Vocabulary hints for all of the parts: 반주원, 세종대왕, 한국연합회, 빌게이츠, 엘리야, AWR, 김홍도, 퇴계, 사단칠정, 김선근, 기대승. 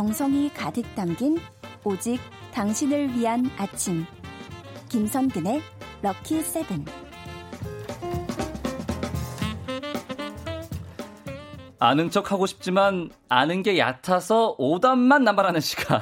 정성이 가득 담긴 오직 당신을 위한 아침, 김선근의 럭키 세븐. 아는 척하고 싶지만 아는 게 얕아서 오답만 남발하는 시간.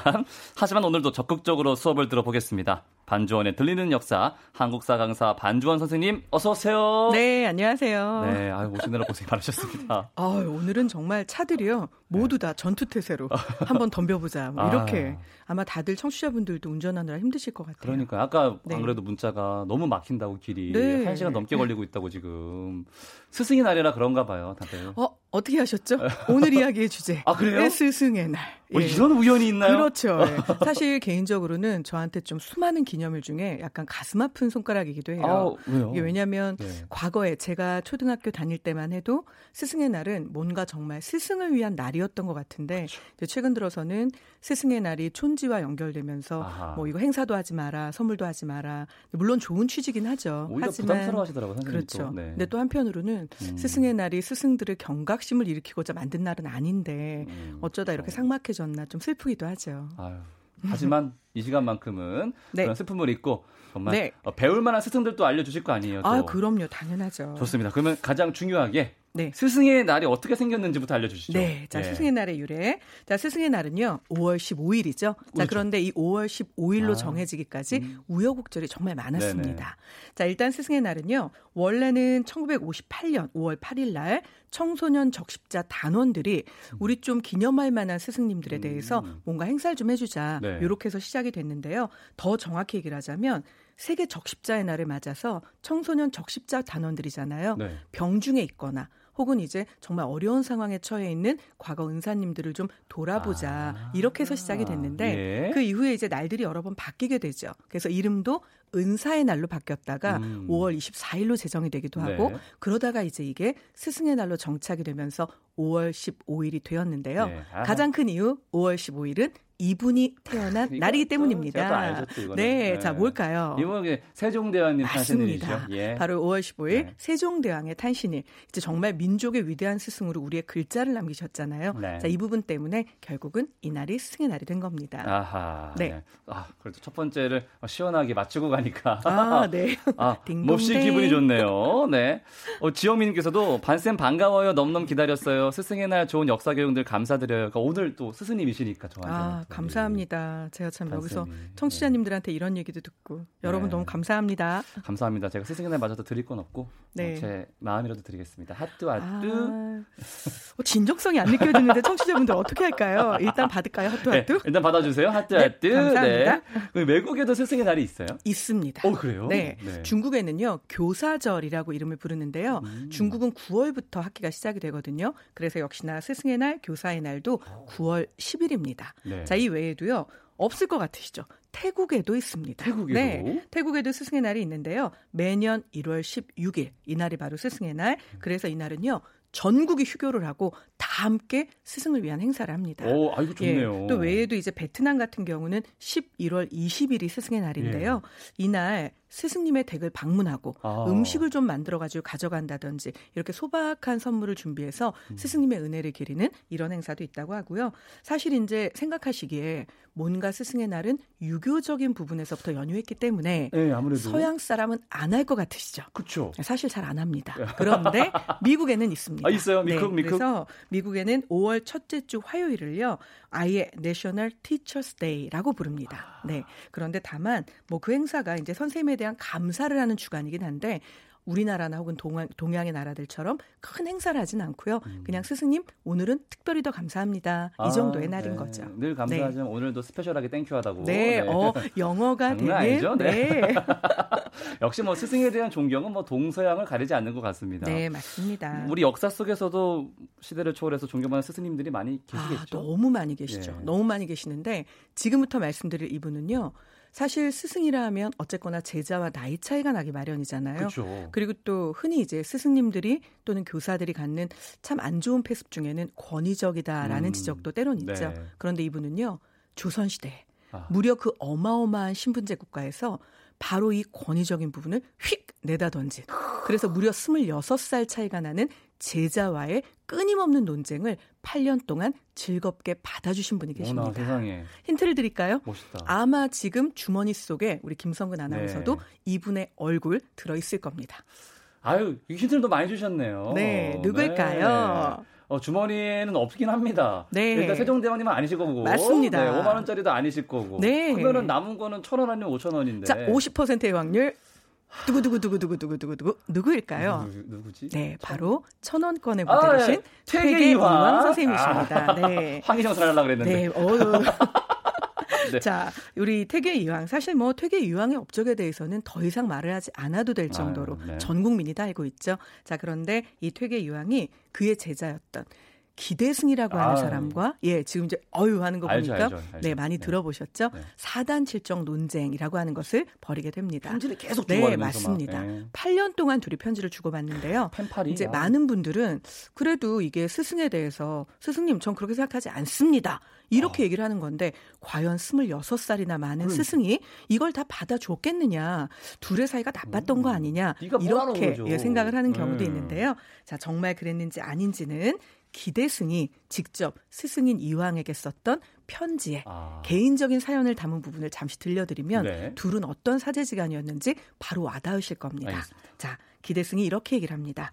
하지만 오늘도 적극적으로 수업을 들어보겠습니다. 반주원의 들리는 역사, 한국사 강사 반주원 선생님, 어서 오세요. 네, 안녕하세요. 네, 오시느라 고생 많으셨습니다. 아유, 오늘은 정말 차들이요. 모두 다 전투태세로 한번 덤벼보자. 뭐 이렇게. 아마 다들 청취자분들도 운전하느라 힘드실 것 같아요. 그러니까 아까 안 그래도 문자가 너무 막힌다고 길이. 네. 1시간 넘게 걸리고 있다고 지금. 스승의 날이라 그런가 봐요, 다들. 어떻게 하셨죠? 오늘 이야기의 주제. 아, 그래요? 스승의 날. 예. 이런 우연이 있나요? 그렇죠. 예. 사실 개인적으로는 저한테 좀 수많은 기념일 중에 약간 가슴 아픈 손가락이기도 해요. 아, 왜요? 이게 왜냐하면 과거에 제가 초등학교 다닐 때만 해도 스승의 날은 뭔가 정말 스승을 위한 날이었던 것 같은데 이제 최근 들어서는 스승의 날이 촌지와 연결되면서 뭐 이거 행사도 하지 마라, 선물도 하지 마라. 물론 좋은 취지긴 하죠. 오히려 하지만 부담스러워하시더라고요. 선생님이 그렇죠. 또. 네. 근데 또 한편으로는 스승의 날이 스승들의 경각심을 일으키고자 만든 날은 아닌데 어쩌다 이렇게 삭막해졌나 좀 슬프기도 하죠. 아유. 하지만 이 시간만큼은 그런 슬픔을 잊고 정말 배울 만한 스승들도 알려주실 거 아니에요? 또. 아, 그럼요. 당연하죠. 좋습니다. 그러면 가장 중요하게 스승의 날이 어떻게 생겼는지부터 알려주시죠. 네. 자, 스승의 날의 유래. 자, 스승의 날은요. 5월 15일이죠. 자, 그런데 이 5월 15일로 정해지기까지 우여곡절이 정말 많았습니다. 네네. 자, 일단 스승의 날은요. 원래는 1958년 5월 8일 날 청소년 적십자 단원들이 우리 좀 기념할 만한 스승님들에 대해서 뭔가 행사를 좀 해주자. 이렇게 해서 시작이 됐는데요. 더 정확히 얘기를 하자면 세계 적십자의 날을 맞아서 청소년 적십자 단원들이잖아요. 병중에 있거나 혹은 이제 정말 어려운 상황에 처해 있는 과거 은사님들을 좀 돌아보자. 이렇게 해서 시작이 됐는데 그 이후에 이제 날들이 여러 번 바뀌게 되죠. 그래서 이름도 은사의 날로 바뀌었다가 5월 24일로 제정이 되기도 하고 그러다가 이제 이게 스승의 날로 정착이 되면서 5월 15일이 되었는데요. 가장 큰 이유 5월 15일은 이분이 태어난 날이기 때문입니다. 제가 또 알려줬죠, 이거는. 네, 자 뭘까요? 이번에 세종대왕님 탄신일이죠. 맞습니다. 예. 바로 5월 15일 세종대왕의 탄신일. 이제 정말 민족의 위대한 스승으로 우리의 글자를 남기셨잖아요. 자, 이 부분 때문에 결국은 이 날이 스승의 날이 된 겁니다. 아하. 네. 아, 그래도 첫 번째를 시원하게 맞추고 가니까. 아, 네. 아, 몹시 기분이 좋네요. 네. 지영민님께서도 반쌤 반가워요. 넘넘 기다렸어요. 스승의 날 좋은 역사 교육들 감사드려요. 그러니까 오늘 또 스승님이시니까 저한테. 감사합니다. 제가 참 여기서 청취자님들한테 이런 얘기도 듣고 여러분 너무 감사합니다. 감사합니다. 제가 스승의 날 맞아서 드릴 건 없고 제 마음이라도 드리겠습니다. 핫뚜핫뚜. 진정성이 안 느껴지는데 청취자분들 어떻게 할까요? 일단 받을까요? 핫뚜핫뚜. 네, 일단 받아주세요. 핫뚜핫뚜. 네, 감사합니다. 네. 외국에도 스승의 날이 있어요? 있습니다. 오, 그래요? 네. 네. 중국에는요. 교사절이라고 이름을 부르는데요. 중국은 9월부터 학기가 시작이 되거든요. 그래서 역시나 스승의 날, 교사의 날도 9월 10일입니다. 네. 자, 이 외에도요. 없을 것 같으시죠? 태국에도 있습니다. 태국에도? 네, 태국에도 스승의 날이 있는데요. 매년 1월 16일 이 날이 바로 스승의 날. 그래서 이 날은요. 전국이 휴교를 하고 다 함께 스승을 위한 행사를 합니다. 오, 아이고 좋네요. 예, 또 외에도 이제 베트남 같은 경우는 11월 20일이 스승의 날인데요. 이날 스승님의 댁을 방문하고 음식을 좀 만들어가지고 가져간다든지 이렇게 소박한 선물을 준비해서 스승님의 은혜를 기리는 이런 행사도 있다고 하고요. 사실 이제 생각하시기에 뭔가 스승의 날은 유교적인 부분에서부터 연유했기 때문에 서양 사람은 안 할 것 같으시죠? 그렇죠. 사실 잘 안 합니다. 그런데 미국에는 있습니다. 아, 있어요? 미국. 그래서 미국에는 5월 첫째 주 화요일을요. 아예 National Teachers Day라고 부릅니다. 네. 그런데 다만 뭐 그 행사가 이제 선생님의 대한 감사를 하는 주간이긴 한데 우리나라나 혹은 동양의 나라들처럼 큰 행사를 하진 않고요. 그냥 스승님 오늘은 특별히 더 감사합니다. 이 정도의 날인 거죠. 늘 감사하지만 오늘도 스페셜하게 땡큐하다고. 네. 영어가 되게. 네. 역시 뭐 스승에 대한 존경은 뭐 동서양을 가리지 않는 것 같습니다. 네, 맞습니다. 우리 역사 속에서도 시대를 초월해서 존경받는 스승님들이 많이 계시겠죠. 너무 많이 계시죠. 너무 많이 계시는데 지금부터 말씀드릴 이분은요. 사실 스승이라 하면 어쨌거나 제자와 나이 차이가 나기 마련이잖아요. 그렇죠. 그리고 또 흔히 이제 스승님들이 또는 교사들이 갖는 참 안 좋은 패습 중에는 권위적이다라는 지적도 때론 있죠. 그런데 이분은요. 조선시대 무려 그 어마어마한 신분제 국가에서 바로 이 권위적인 부분을 휙 내다 던진. 그래서 무려 26살 차이가 나는 제자와의 끊임없는 논쟁을 8년 동안 즐겁게 받아주신 분이 계십니다. 오나, 세상에. 힌트를 드릴까요? 멋있다. 아마 지금 주머니 속에 우리 김선근 아나운서도 네. 이분의 얼굴 들어있을 겁니다. 아유, 힌트를 더 많이 주셨네요. 네, 누굴까요? 네. 주머니에는 없긴 합니다. 네. 일단 세종대왕님은 아니실 거고. 맞습니다. 네, 5만 원짜리도 아니실 거고. 네. 그러면 남은 거는 1,000원 아니면 5,000원인데. 자, 50%의 확률. 누구일까요? 누구지? 네, 바로 천원권에 모델이신 퇴계 이황 선생님이십니다. 네. 황희정사를 하려고 그랬는데. 네, 네. 자, 우리 퇴계 이황. 사실 뭐 퇴계 이황의 업적에 대해서는 더 이상 말을 하지 않아도 될 정도로 네. 전 국민이 다 알고 있죠. 자, 그런데 이 퇴계 이황이 그의 제자였던 기대승이라고 하는 사람과 예, 지금 이제 어유 하는 거 보니까 알죠. 네, 많이 들어보셨죠? 네. 사단칠정 논쟁이라고 하는 것을 벌이게 됩니다. 편지를 계속 주고받는 네, 맞습니다. 네. 8년 동안 둘이 편지를 주고받는데요. 이제 많은 분들은 그래도 이게 스승에 대해서 스승님 전 그렇게 생각하지 않습니다. 이렇게 얘기를 하는 건데 과연 26살이나 많은 스승이 이걸 다 받아줬겠느냐. 둘의 사이가 나빴던 거 아니냐. 이렇게 생각을 하는 경우도 있는데요. 자, 정말 그랬는지 아닌지는 기대승이 직접 스승인 이황에게 썼던 편지에 개인적인 사연을 담은 부분을 잠시 들려드리면 네. 둘은 어떤 사제지간이었는지 바로 와닿으실 겁니다. 알겠습니다. 자, 기대승이 이렇게 얘기를 합니다.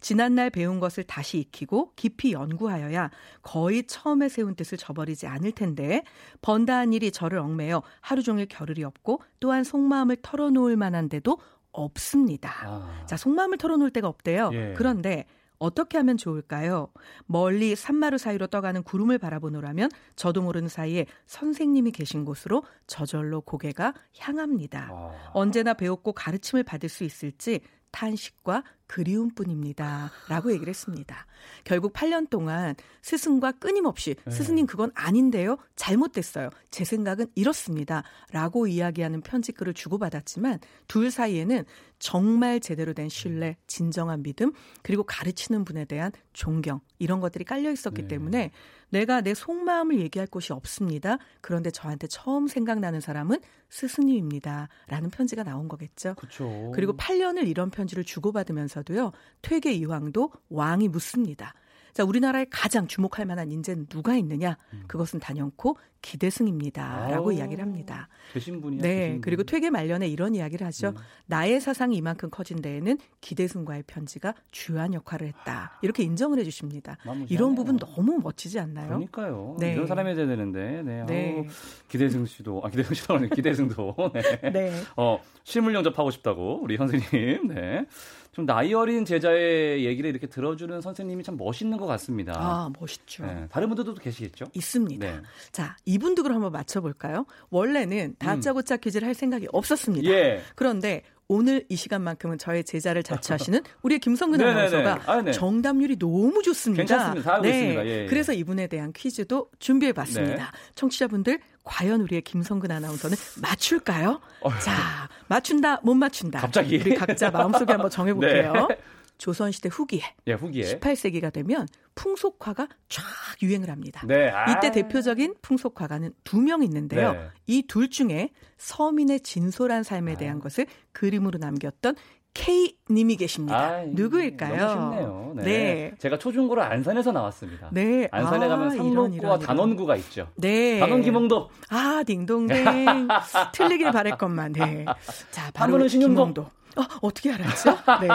지난날 배운 것을 다시 익히고 깊이 연구하여야 거의 처음에 세운 뜻을 저버리지 않을 텐데 번다 한 일이 저를 얽매여 하루 종일 겨를이 없고 또한 속마음을 털어놓을 만한 데도 없습니다. 자, 속마음을 털어놓을 데가 없대요. 예. 그런데 어떻게 하면 좋을까요? 멀리 산마루 사이로 떠가는 구름을 바라보노라면 저도 모르는 사이에 선생님이 계신 곳으로 저절로 고개가 향합니다. 언제나 배웠고 가르침을 받을 수 있을지 탄식과 그리움뿐입니다. 라고 얘기를 했습니다. 결국 8년 동안 스승과 끊임없이 스승님 그건 아닌데요. 잘못됐어요. 제 생각은 이렇습니다. 라고 이야기하는 편지글을 주고받았지만 둘 사이에는 정말 제대로 된 신뢰, 진정한 믿음 그리고 가르치는 분에 대한 존경 이런 것들이 깔려 있었기 네. 때문에 내가 내 속마음을 얘기할 곳이 없습니다. 그런데 저한테 처음 생각나는 사람은 스승님입니다. 라는 편지가 나온 거겠죠. 그쵸. 그리고 8년을 이런 편지를 주고받으면서도요. 퇴계 이황도 왕이 묻습니다. 자, 우리나라에 가장 주목할 만한 인재는 누가 있느냐? 그것은 단연코 기대승입니다. 라고 이야기를 합니다. 되신 분이야. 네. 되신 그리고 퇴계 말년에 이런 이야기를 하죠. 나의 사상이 이만큼 커진 데에는 기대승과의 편지가 주요한 역할을 했다. 이렇게 인정을 해 주십니다. 이런 부분 너무 멋지지 않나요? 그러니까요. 네. 이런 사람이 돼야 되는데. 네. 네. 기대승 씨도. 기대승 씨도 아니고 기대승도. 네. 네. 실물 영접하고 싶다고 우리 선생님. 네. 좀 나이 어린 제자의 얘기를 이렇게 들어주는 선생님이 참 멋있는 것 같습니다. 멋있죠. 네, 다른 분들도 계시겠죠? 있습니다. 네. 자, 이분 득으로 한번 맞춰볼까요? 원래는 다짜고짜 퀴즈를 할 생각이 없었습니다. 예. 그런데 오늘 이 시간만큼은 저의 제자를 자처하시는 우리의 김선근 아나운서가 네. 정답률이 너무 좋습니다. 괜찮습니다. 다 알고 있습니다. 예, 예. 그래서 이분에 대한 퀴즈도 준비해봤습니다. 네. 청취자분들 과연 우리의 김선근 아나운서는 맞출까요? 자, 맞춘다, 못 맞춘다. 갑자기. 우리 각자 마음속에 한번 정해볼게요. 네. 조선시대 후기에, 18세기가 되면 풍속화가 쫙 유행을 합니다. 네. 이때 대표적인 풍속화가는 2명 있는데요. 네. 이 둘 중에 서민의 진솔한 삶에 대한 것을 그림으로 남겼던 K님이 계십니다. 누구일까요? 너무 쉽네요. 네. 제가 초중고를 안산에서 나왔습니다. 네. 안산에 가면 상록구와 단원구가 있죠. 네. 단원 김홍도. 딩동댕. 틀리길 바랄 것만. 네. 자, 바로 김홍도. 어떻게 알았죠? 네.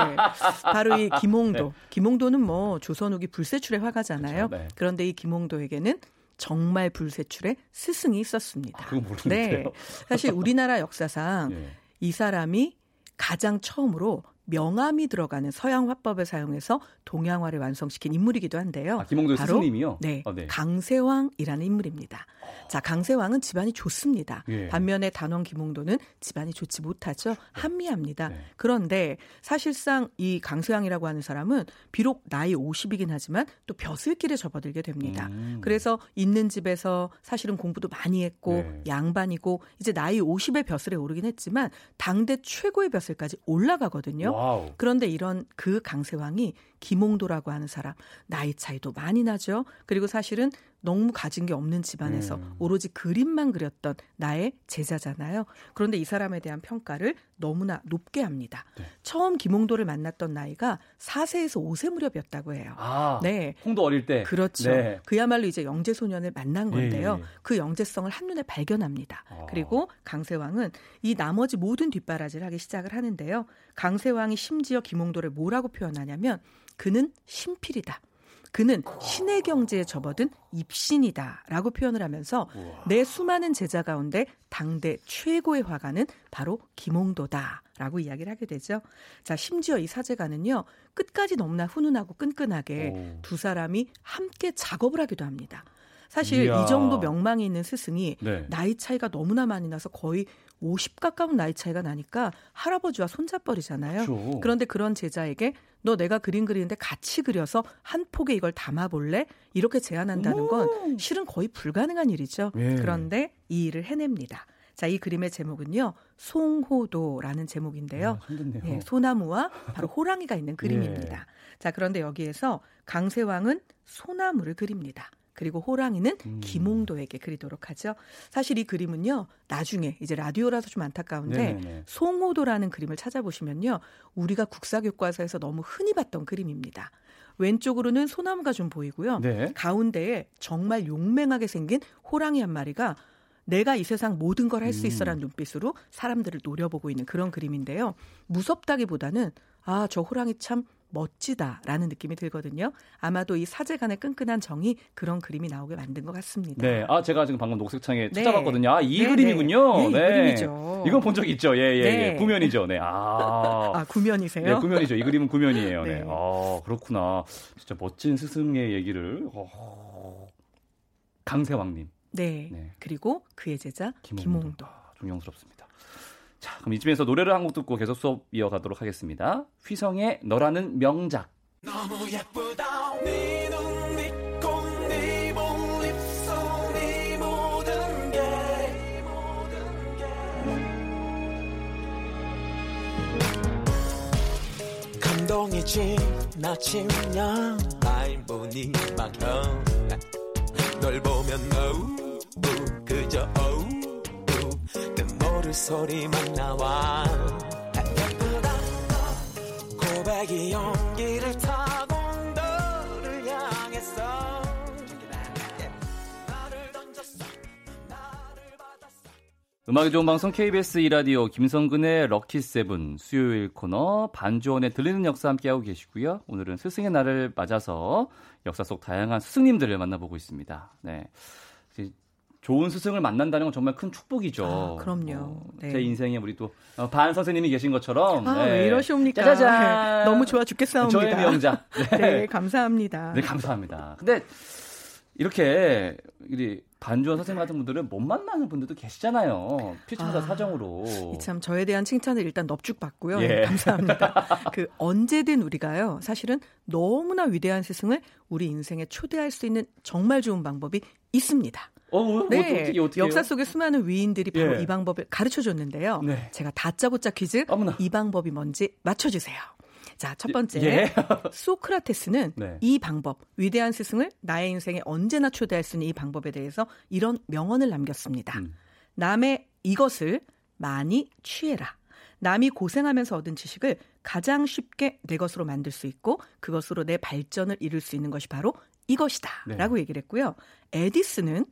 바로 이 김홍도. 네. 김홍도는 뭐 조선 후기 불세출의 화가잖아요. 그렇죠, 네. 그런데 이 김홍도에게는 정말 불세출의 스승이 있었습니다. 그거 모르겠어요. 네. 사실 우리나라 역사상 네. 이 사람이 가장 처음으로 명암이 들어가는 서양 화법을 사용해서 동양화를 완성시킨 인물이기도 한데요. 김홍도 스님이요? 네, 네. 강세왕이라는 인물입니다. 자, 강세왕은 집안이 좋습니다. 예. 반면에 단원 김홍도는 집안이 좋지 못하죠. 한미합니다. 네. 그런데 사실상 이 강세왕이라고 하는 사람은 비록 나이 50이긴 하지만 또 벼슬길에 접어들게 됩니다. 그래서 있는 집에서 사실은 공부도 많이 했고 네. 양반이고 이제 나이 50의 벼슬에 오르긴 했지만 당대 최고의 벼슬까지 올라가거든요. 와우. 그런데 이런 그 강세왕이 김홍도라고 하는 사람 나이 차이도 많이 나죠. 그리고 사실은 너무 가진 게 없는 집안에서 오로지 그림만 그렸던 나의 제자잖아요. 그런데 이 사람에 대한 평가를 너무나 높게 합니다. 네. 처음 김홍도를 만났던 나이가 4세에서 5세 무렵이었다고 해요. 아, 네. 홍도 어릴 때. 그렇죠. 네. 그야말로 이제 영재 소년을 만난 건데요. 네. 그 영재성을 한눈에 발견합니다. 아. 그리고 강세왕은 이 나머지 모든 뒷바라지를 하기 시작을 하는데요. 강세왕이 심지어 김홍도를 뭐라고 표현하냐면 그는 신필이다. 그는 신의 경지에 접어든 입신이다라고 표현을 하면서 우와. 내 수많은 제자 가운데 당대 최고의 화가는 바로 김홍도다라고 이야기를 하게 되죠. 자, 심지어 이 사제가는요. 끝까지 너무나 훈훈하고 끈끈하게 오. 두 사람이 함께 작업을 하기도 합니다. 사실 이야. 이 정도 명망이 있는 스승이 네. 나이 차이가 너무나 많이 나서 거의 50 가까운 나이 차이가 나니까 할아버지와 손잡벌이잖아요. 그렇죠. 그런데 그런 제자에게 너 내가 그림 그리는데 같이 그려서 한 폭에 이걸 담아볼래? 이렇게 제안한다는 건 실은 거의 불가능한 일이죠. 예. 그런데 이 일을 해냅니다. 자, 이 그림의 제목은요. 송호도라는 제목인데요. 아, 예, 소나무와 바로 호랑이가 있는 그림입니다. 예. 자, 그런데 여기에서 강세왕은 소나무를 그립니다. 그리고 호랑이는 김홍도에게 그리도록 하죠. 사실 이 그림은요. 나중에 이제 라디오라서 좀 안타까운데 네네. 송호도라는 그림을 찾아보시면요. 우리가 국사교과서에서 너무 흔히 봤던 그림입니다. 왼쪽으로는 소나무가 좀 보이고요. 네. 가운데에 정말 용맹하게 생긴 호랑이 한 마리가 내가 이 세상 모든 걸 할 수 있어라는 눈빛으로 사람들을 노려보고 있는 그런 그림인데요. 무섭다기보다는 아, 저 호랑이 참 멋지다라는 느낌이 들거든요. 아마도 이 사제간의 끈끈한 정이 그런 그림이 나오게 만든 것 같습니다. 네, 아 제가 지금 방금 녹색창에 네. 찾아봤거든요. 아, 이 네, 그림이군요. 네, 이 네. 그림이죠. 이건 본 적이 있죠. 예예예. 네. 예. 구면이죠. 네. 아, 아 구면이세요? 네, 구면이죠. 이 그림은 구면이에요. 네. 네. 아 그렇구나. 진짜 멋진 스승의 얘기를 강세왕님. 네. 네. 그리고 그의 제자 김홍도. 존경스럽습니다. 자, 그럼 이쯤에서 노래를 한 곡 듣고 계속 수업 이어가도록 하겠습니다. 휘성의 너라는 명작. 너무 예쁘다. 네 눈, 네 코, 네 볼, 입술, 네 모든 게. 감동이지, 나 침냥. I'm burning my heart. 널 보면 어우, 그저 어우. 모를 소리만 나와 예쁘다 고백이 용기를 타고 너를 향했어 나를 던졌어 나를 받았어 음악이 좋은 방송 KBS 2라디오 김선근의 럭키세븐 수요일 코너 반주원의 들리는 역사 함께하고 계시고요. 오늘은 스승의 날을 맞아서 역사 속 다양한 스승님들을 만나보고 있습니다. 네. 좋은 스승을 만난다는 건 정말 큰 축복이죠. 아, 그럼요. 네. 제 인생에 우리 또 반 선생님이 계신 것처럼 아, 네. 왜 이러십니까? 짜자잔. 너무 좋아 죽겠사옵니다. 저의 명작. 네. 네, 감사합니다. 네, 감사합니다. 근데 이렇게 우리 반주원 선생님 같은 분들은 못 만나는 분들도 계시잖아요. 피천사 아, 사정으로. 참 저에 대한 칭찬을 일단 넙죽 받고요. 예. 감사합니다. 그 언제든 우리가요. 사실은 너무나 위대한 스승을 우리 인생에 초대할 수 있는 정말 좋은 방법이 있습니다. 네, 어떻게 역사 속의 수많은 위인들이 바로 예. 이 방법을 가르쳐줬는데요. 네. 제가 다짜고짜 퀴즈 어머나. 이 방법이 뭔지 맞춰주세요. 자, 첫 번째 예. 소크라테스는 네. 이 방법, 위대한 스승을 나의 인생에 언제나 초대할 수 있는 이 방법에 대해서 이런 명언을 남겼습니다. 남의 이것을 많이 취해라. 남이 고생하면서 얻은 지식을 가장 쉽게 내 것으로 만들 수 있고 그것으로 내 발전을 이룰 수 있는 것이 바로 이것이다 네. 라고 얘기를 했고요. 에디슨은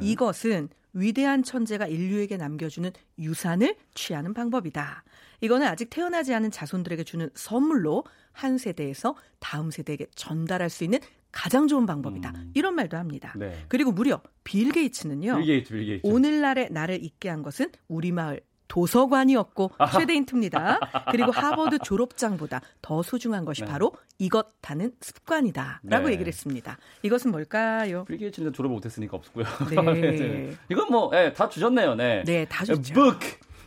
이것은 위대한 천재가 인류에게 남겨주는 유산을 취하는 방법이다. 이거는 아직 태어나지 않은 자손들에게 주는 선물로 한 세대에서 다음 세대에게 전달할 수 있는 가장 좋은 방법이다. 이런 말도 합니다. 네. 그리고 무려 빌게이츠는요. 빌게이츠. 오늘날의 나를 있게 한 것은 우리 마을 도서관이었고 최대 힌트입니다. 그리고 하버드 졸업장보다 더 소중한 것이 네. 바로 이것하는 습관이다 라고 네. 얘기를 했습니다. 이것은 뭘까요? 빌게이츠는 졸업을 못했으니까 없었고요. 네. 이건 뭐 다 주셨네요. 네, 네, 다 주셨죠.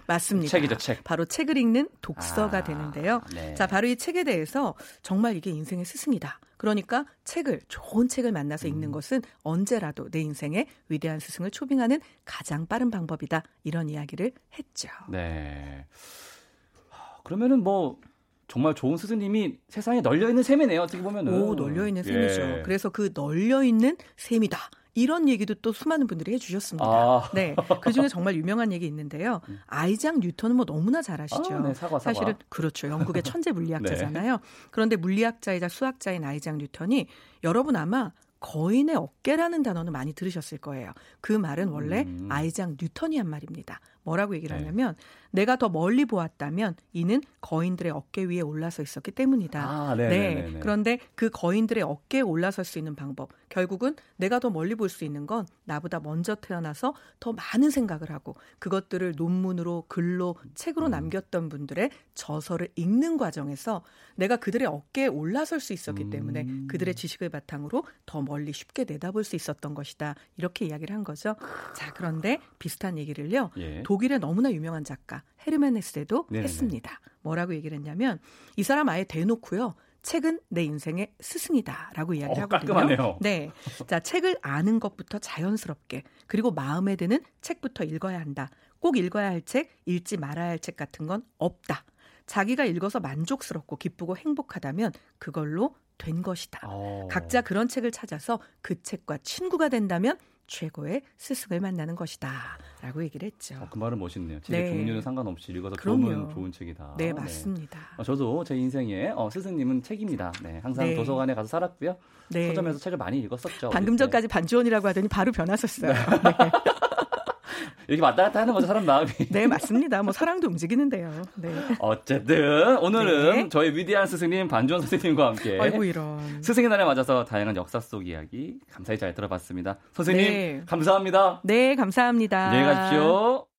맞습니다. 책이죠, 책. 바로 책을 읽는 독서가 되는데요. 네. 자, 바로 이 책에 대해서 정말 이게 인생의 스승이다. 그러니까 좋은 책을 만나서 읽는 것은 언제라도 내 인생의 위대한 스승을 초빙하는 가장 빠른 방법이다. 이런 이야기를 했죠. 네. 그러면은 뭐 정말 좋은 스승님이 세상에 널려 있는 셈이네요. 어떻게 보면은. 오, 널려 있는 셈이죠. 예. 그래서 그 널려 있는 셈이다. 이런 얘기도 또 수많은 분들이 해주셨습니다. 네, 그중에 정말 유명한 얘기 있는데요. 아이작 뉴턴은 뭐 너무나 잘 아시죠. 네, 사과. 사실은 그렇죠. 영국의 천재 물리학자잖아요. 네. 그런데 물리학자이자 수학자인 아이작 뉴턴이 여러분 아마 거인의 어깨라는 단어는 많이 들으셨을 거예요. 그 말은 원래 아이작 뉴턴이 한 말입니다. 뭐라고 얘기를 하냐면 내가 더 멀리 보았다면 이는 거인들의 어깨 위에 올라서 있었기 때문이다. 네. 그런데 그 거인들의 어깨에 올라설 수 있는 방법. 결국은 내가 더 멀리 볼 수 있는 건 나보다 먼저 태어나서 더 많은 생각을 하고 그것들을 논문으로 글로 책으로 남겼던 분들의 저서를 읽는 과정에서 내가 그들의 어깨에 올라설 수 있었기 때문에 그들의 지식을 바탕으로 더 멀리 쉽게 내다볼 수 있었던 것이다. 이렇게 이야기를 한 거죠. 자, 그런데 비슷한 얘기를요. 독일의 너무나 유명한 작가 헤르만 헤세도 했습니다. 뭐라고 얘기를 했냐면 이 사람 아예 대놓고요. 책은 내 인생의 스승이다라고 이야기를 하거든요. 깔끔하네요. 네, 자 책을 아는 것부터 자연스럽게 그리고 마음에 드는 책부터 읽어야 한다. 꼭 읽어야 할 책, 읽지 말아야 할 책 같은 건 없다. 자기가 읽어서 만족스럽고 기쁘고 행복하다면 그걸로 된 것이다. 각자 그런 책을 찾아서 그 책과 친구가 된다면 최고의 스승을 만나는 것이다 라고 얘기를 했죠. 그 말은 멋있네요. 책의 종류는 상관없이 읽어서 좋은 책이다. 네, 맞습니다. 저도 제 인생에 스승님은 책입니다. 네, 항상 도서관에 가서 살았고요. 서점에서 책을 많이 읽었었죠. 방금 전까지 반주원이라고 하더니 바로 변하셨어요. 네. 이렇게 왔다 갔다 하는 거죠, 사람 마음이. 네, 맞습니다. 뭐 사랑도 움직이는데요. 네. 어쨌든 오늘은 저희 위대한 스승님 반주원 선생님과 함께 아이고 이런. 스승의 날에 맞아서 다양한 역사 속 이야기 감사히 잘 들어봤습니다. 선생님 감사합니다. 네, 감사합니다. 안녕히 가십시오.